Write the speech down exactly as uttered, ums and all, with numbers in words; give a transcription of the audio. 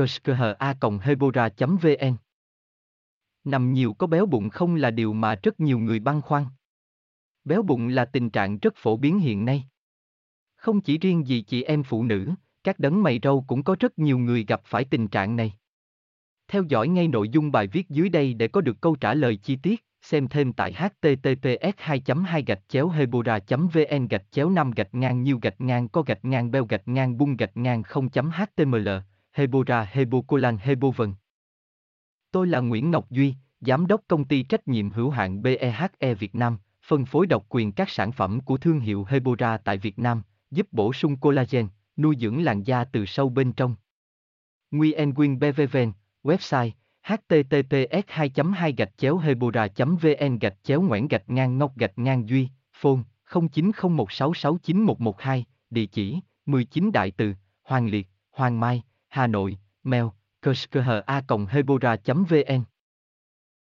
kushkha hebora chấm v n. Nằm nhiều có béo bụng không là điều mà rất nhiều người băn khoăn. Béo bụng là tình trạng rất phổ biến hiện nay. Không chỉ riêng gì chị em phụ nữ, các đấng mày râu cũng có rất nhiều người gặp phải tình trạng này. Theo dõi ngay nội dung bài viết dưới đây để có được câu trả lời chi tiết, xem thêm tại h t t p s hai chấm hai gạch chéo hebora chấm v n gạch chéo năm gạch ngang nhiều gạch ngang co gạch ngang beo gạch ngang bung gạch ngang không chấm h t m l, Hebora Hebocolan Hebovn. Tôi là Nguyễn Ngọc Duy, Giám đốc Công ty Trách nhiệm hữu hạn bê e hát e Việt Nam, phân phối độc quyền các sản phẩm của thương hiệu Hebora tại Việt Nam, giúp bổ sung collagen, nuôi dưỡng làn da từ sâu bên trong. Nguyên Quyên bê vê vê en, website h t t p s hai chấm hai gạch chéo hebora chấm v n gạch chéo ngoãn gạch ngang ngọc gạch ngang duy, phone không chín không một sáu sáu chín một một hai, địa chỉ mười chín Đại Từ, Hoàng Liệt, Hoàng Mai, Hà Nội, mail kushkha hebora chấm v n.